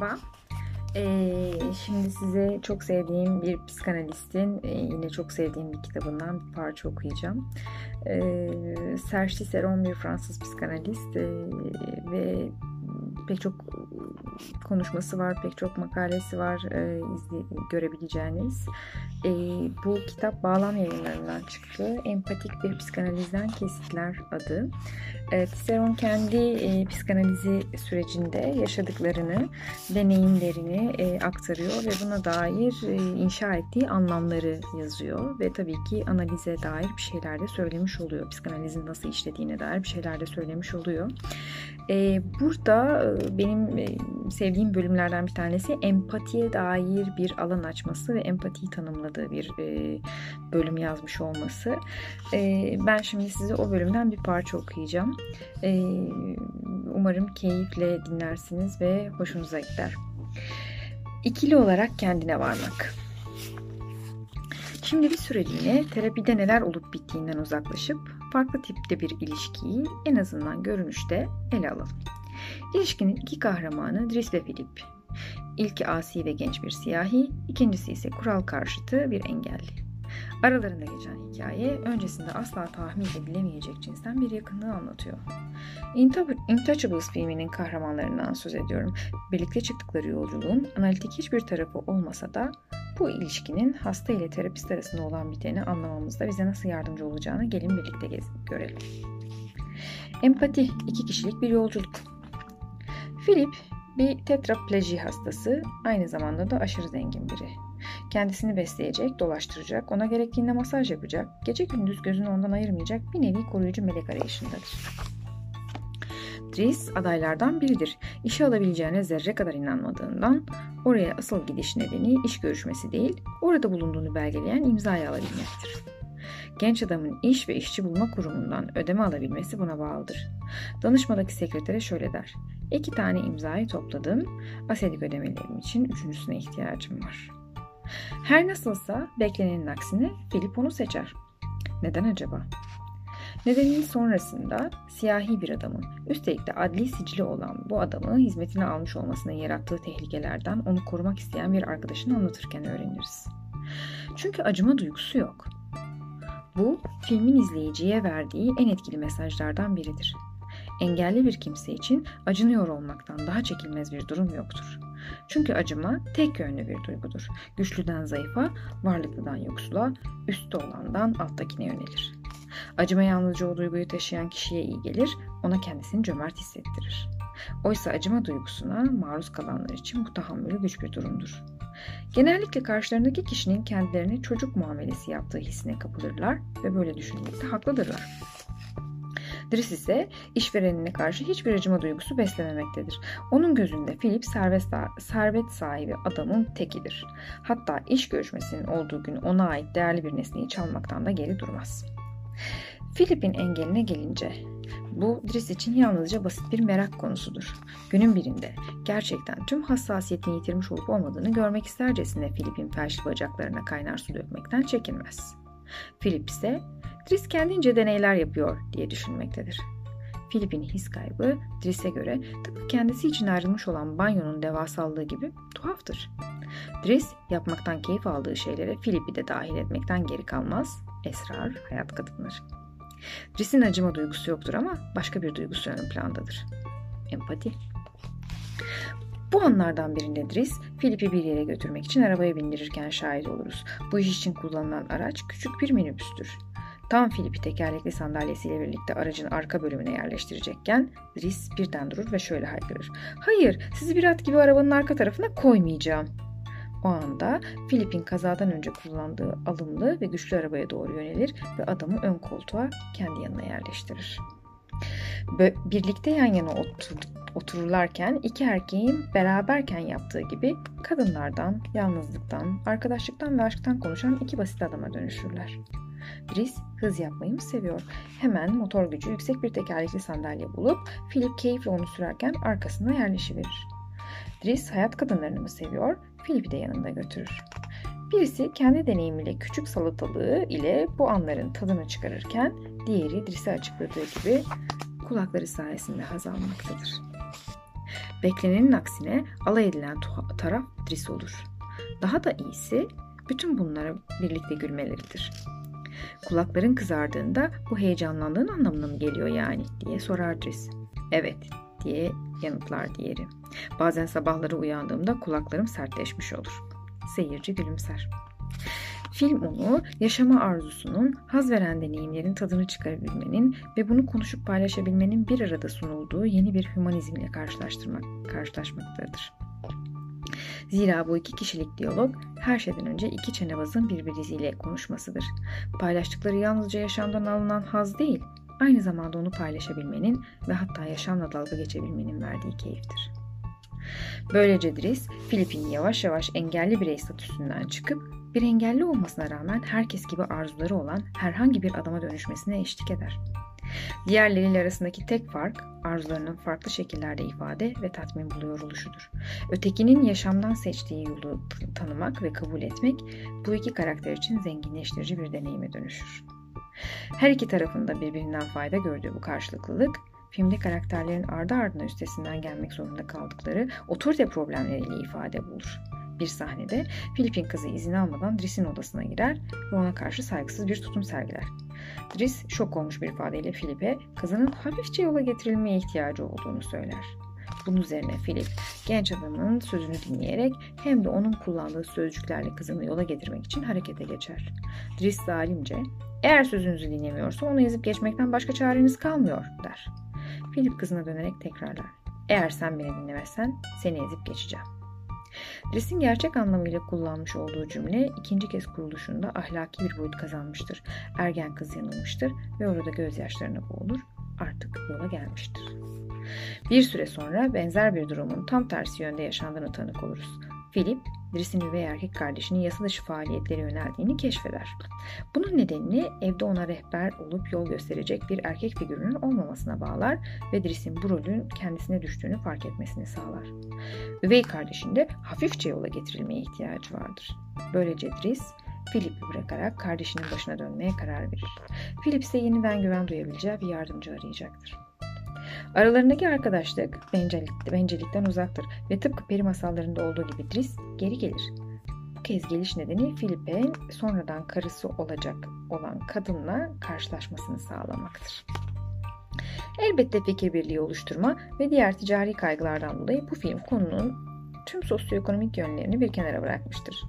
merhaba. Şimdi size çok sevdiğim bir psikanalistin yine çok sevdiğim bir kitabından bir parça okuyacağım. Serge Tisseron bir Fransız psikanalist ve pek çok konuşması var, pek çok makalesi var görebileceğiniz. Bu kitap Bağlam Yayınlarından çıktı. Empatik bir Psikanalizden Kesitler adı. Tisseron kendi psikanalizi sürecinde yaşadıklarını, deneyimlerini aktarıyor ve buna dair inşa ettiği anlamları yazıyor. Ve tabii ki analize dair bir şeyler de söylemiş oluyor. Psikanalizin nasıl işlediğine dair bir şeyler de söylemiş oluyor. Burada benim sevdiğim bölümlerden bir tanesi empatiye dair bir alan açması ve empatiyi tanımladığı bir bölüm yazmış olması. Ben şimdi size o bölümden bir parça okuyacağım. Umarım keyifle dinlersiniz ve hoşunuza gider. İkili olarak kendine varmak. Şimdi bir süreliğine terapide neler olup bittiğinden uzaklaşıp farklı tipte bir ilişkiyi en azından görünüşte ele alalım. İlişkinin iki kahramanı Driss ve Philip. İlki asi ve genç bir siyahi, ikincisi ise kural karşıtı bir engelli. Aralarında geçen hikaye öncesinde asla tahmin edilemeyecek cinsten bir yakınlığı anlatıyor. Intouchables filminin kahramanlarından söz ediyorum. Birlikte çıktıkları yolculuğun analitik hiçbir tarafı olmasa da bu ilişkinin hasta ile terapist arasında olan biteni anlamamızda bize nasıl yardımcı olacağını gelin birlikte görelim. Empati, iki kişilik bir yolculuk. Philip bir tetrapleji hastası, aynı zamanda da aşırı zengin biri. Kendisini besleyecek, dolaştıracak, ona gerektiğinde masaj yapacak, gece gündüz gözünü ondan ayırmayacak bir nevi koruyucu melek arayışındadır. Driss adaylardan biridir. İşe alabileceğine zerre kadar inanmadığından oraya asıl gidiş nedeni iş görüşmesi değil, orada bulunduğunu belgeleyen imzayı alabilmektir. Genç adamın iş ve işçi bulma kurumundan ödeme alabilmesi buna bağlıdır. Danışmadaki sekretere şöyle der: 2 tane imzayı topladım, asedik ödemelerim için 3.'üne ihtiyacım var. Her nasılsa beklenenin aksine Philip onu seçer. Neden acaba? Nedenin sonrasında siyahi bir adamın, üstelik de adli sicili olan bu adamı hizmetine almış olmasının yarattığı tehlikelerden onu korumak isteyen bir arkadaşını anlatırken öğreniriz. Çünkü acıma duygusu yok. Bu, filmin izleyiciye verdiği en etkili mesajlardan biridir. Engelli bir kimse için acınıyor olmaktan daha çekilmez bir durum yoktur. Çünkü acıma tek yönlü bir duygudur. Güçlüden zayıfa, varlıklıdan yoksula, üstte olandan alttakine yönelir. Acıma yalnızca o duyguyu taşıyan kişiye iyi gelir, ona kendisini cömert hissettirir. Oysa acıma duygusuna maruz kalanlar için bu tahammülü güç bir durumdur. Genellikle karşılarındaki kişinin kendilerine çocuk muamelesi yaptığı hissine kapılırlar ve böyle düşünmekte haklıdırlar. Driss ise işverenine karşı hiçbir acıma duygusu beslememektedir. Onun gözünde Philip servet sahibi adamın tekidir. Hatta iş görüşmesinin olduğu gün ona ait değerli bir nesneyi çalmaktan da geri durmaz. Philip'in engeline gelince bu Driss için yalnızca basit bir merak konusudur. Günün birinde gerçekten tüm hassasiyetini yitirmiş olup olmadığını görmek istercesine Philip'in felçli bacaklarına kaynar su dökmekten çekinmez. Philip ise Driss kendince deneyler yapıyor diye düşünmektedir. Philip'in his kaybı Driss'e göre tıpkı kendisi için ayrılmış olan banyonun devasallığı gibi tuhaftır. Driss yapmaktan keyif aldığı şeylere Philip'i de dahil etmekten geri kalmaz, esrar hayat kadınlar. Driss'in acıma duygusu yoktur ama başka bir duygusu ön plandadır. Empati. Bu anlardan birinde Driss, Philip'i bir yere götürmek için arabaya bindirirken şahit oluruz. Bu iş için kullanılan araç küçük bir minibüstür. Tam Philip'i tekerlekli sandalyesiyle birlikte aracın arka bölümüne yerleştirecekken Driss birden durur ve şöyle haykırır: "Hayır, sizi bir at gibi arabanın arka tarafına koymayacağım." O anda Philip'in kazadan önce kullandığı alımlı ve güçlü arabaya doğru yönelir ve adamı ön koltuğa kendi yanına yerleştirir. Birlikte yan yana otururlarken iki erkeğin beraberken yaptığı gibi kadınlardan, yalnızlıktan, arkadaşlıktan ve aşktan konuşan iki basit adama dönüşürler. Driss hız yapmayı mı seviyor? Hemen motor gücü yüksek bir tekerlekli sandalye bulup Philip keyifle onu sürerken arkasına yerleşiverir. Driss hayat kadınlarını mı seviyor? Philip'i de yanında götürür. Birisi kendi deneyimiyle küçük salatalığı ile bu anların tadını çıkarırken diğeri Driss'e açıkladığı gibi kulakları sayesinde haz almaktadır. Beklenenin aksine alay edilen taraf Driss olur. Daha da iyisi bütün bunlara birlikte gülmeleridir. Kulakların kızardığında bu heyecanlandığın anlamına mı geliyor yani diye sorar Driss. Evet diye yanıtlar diğeri. Bazen sabahları uyandığımda kulaklarım sertleşmiş olur. Seyirci gülümser. Film onu yaşama arzusunun, haz veren deneyimlerin tadını çıkarabilmenin ve bunu konuşup paylaşabilmenin bir arada sunulduğu yeni bir hümanizmle karşılaşmaktadır. Zira bu iki kişilik diyalog her şeyden önce iki çenebazın birbirleriyle konuşmasıdır. Paylaştıkları yalnızca yaşamdan alınan haz değil, aynı zamanda onu paylaşabilmenin ve hatta yaşamla dalga geçebilmenin verdiği keyiftir. Böylece Driss, Philip'in yavaş yavaş engelli birey statüsünden çıkıp bir engelli olmasına rağmen herkes gibi arzuları olan herhangi bir adama dönüşmesine eşlik eder. Diğerleriyle arasındaki tek fark arzularının farklı şekillerde ifade ve tatmin buluyor oluşudur. Ötekinin yaşamdan seçtiği yolu tanımak ve kabul etmek bu iki karakter için zenginleştirici bir deneyime dönüşür. Her iki tarafında birbirinden fayda gördüğü bu karşılıklılık, filmde karakterlerin ardı ardına üstesinden gelmek zorunda kaldıkları otorite problemleriyle ifade bulur. Bir sahnede Philip'in kızı izin almadan Driss'in odasına girer ve ona karşı saygısız bir tutum sergiler. Driss şok olmuş bir ifadeyle Philip'e kızının hafifçe yola getirilmeye ihtiyacı olduğunu söyler. Bunun üzerine Philip genç adamın sözünü dinleyerek hem de onun kullandığı sözcüklerle kızını yola getirmek için harekete geçer. Driss zalimce eğer sözünüzü dinlemiyorsa onu ezip geçmekten başka çareniz kalmıyor der. Philip kızına dönerek tekrarlar. Eğer sen beni dinlemezsen seni ezip geçeceğim. Driss'in gerçek anlamıyla kullanmış olduğu cümle ikinci kez kuruluşunda ahlaki bir boyut kazanmıştır. Ergen kız yanılmıştır ve orada gözyaşlarına boğulur. Artık yola gelmiştir. Bir süre sonra benzer bir durumun tam tersi yönde yaşandığını tanık oluruz. Philip, Driss'in üvey erkek kardeşinin yasa dışı faaliyetlere yöneldiğini keşfeder. Bunun nedenini evde ona rehber olup yol gösterecek bir erkek figürünün olmamasına bağlar ve Driss'in bu rolün kendisine düştüğünü fark etmesini sağlar. Üvey kardeşinde hafifçe yola getirilmeye ihtiyacı vardır. Böylece Driss, Philip'i bırakarak kardeşinin başına dönmeye karar verir. Philip ise yeniden güven duyabileceği bir yardımcı arayacaktır. Aralarındaki arkadaşlık bencelikten uzaktır ve tıpkı peri masallarında olduğu gibi Driss geri gelir. Bu kez geliş nedeni Philip'in sonradan karısı olacak olan kadınla karşılaşmasını sağlamaktır. Elbette fikir birliği oluşturma ve diğer ticari kaygılardan dolayı bu film konunun tüm sosyoekonomik yönlerini bir kenara bırakmıştır.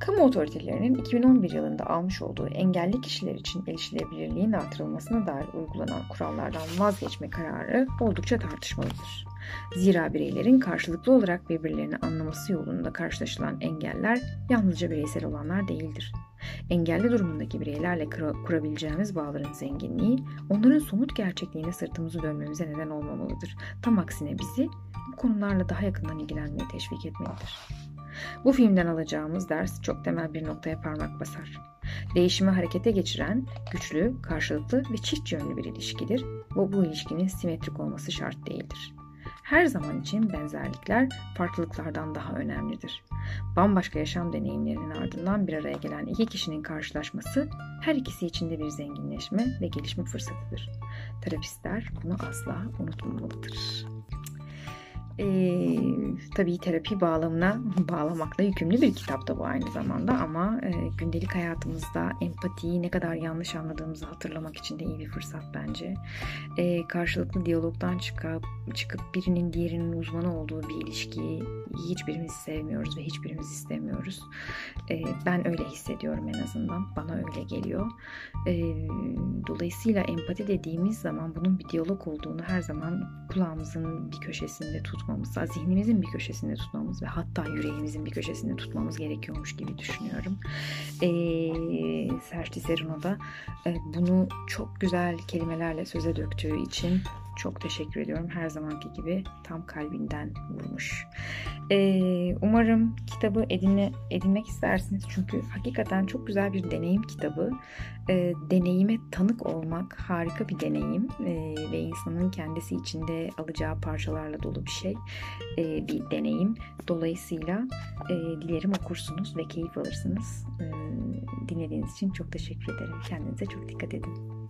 Kamu otoritelerinin 2011 yılında almış olduğu engelli kişiler için erişilebilirliğin artırılmasına dair uygulanan kurallardan vazgeçme kararı oldukça tartışmalıdır. Zira bireylerin karşılıklı olarak birbirlerini anlaması yolunda karşılaşılan engeller yalnızca bireysel olanlar değildir. Engelli durumundaki bireylerle kurabileceğimiz bağların zenginliği, onların somut gerçekliğine sırtımızı dönmemize neden olmamalıdır. Tam aksine bizi bu konularla daha yakından ilgilenmeye teşvik etmelidir. Bu filmden alacağımız ders çok temel bir noktaya parmak basar. Değişimi harekete geçiren, güçlü, karşılıklı ve çift yönlü bir ilişkidir ve bu ilişkinin simetrik olması şart değildir. Her zaman için benzerlikler farklılıklardan daha önemlidir. Bambaşka yaşam deneyimlerinin ardından bir araya gelen iki kişinin karşılaşması her ikisi için de bir zenginleşme ve gelişme fırsatıdır. Terapistler bunu asla unutmamalıdır. Tabii terapi bağlamakla yükümlü bir kitap da bu aynı zamanda ama gündelik hayatımızda empatiyi ne kadar yanlış anladığımızı hatırlamak için de iyi bir fırsat bence. Karşılıklı diyalogdan çıkıp birinin diğerinin uzmanı olduğu bir ilişkiyi hiçbirimiz sevmiyoruz ve hiçbirimiz istemiyoruz. Ben öyle hissediyorum en azından. Bana öyle geliyor. Dolayısıyla empati dediğimiz zaman bunun bir diyalog olduğunu her zaman kulağımızın bir köşesinde tutmamız, zihnimizin bir köşesinde tutmamız ve hatta yüreğimizin bir köşesinde tutmamız gerekiyormuş gibi düşünüyorum. Serge Tisseron'a da bunu çok güzel kelimelerle söze döktüğü için çok teşekkür ediyorum. Her zamanki gibi tam kalbinden vurmuş. Umarım kitabı edinmek istersiniz. Çünkü hakikaten çok güzel bir deneyim kitabı. Deneyime tanık olmak harika bir deneyim. Ve insanın kendisi içinde alacağı parçalarla dolu bir şey. Bir deneyim. Dolayısıyla dilerim okursunuz ve keyif alırsınız. Dinlediğiniz için çok teşekkür ederim. Kendinize çok dikkat edin.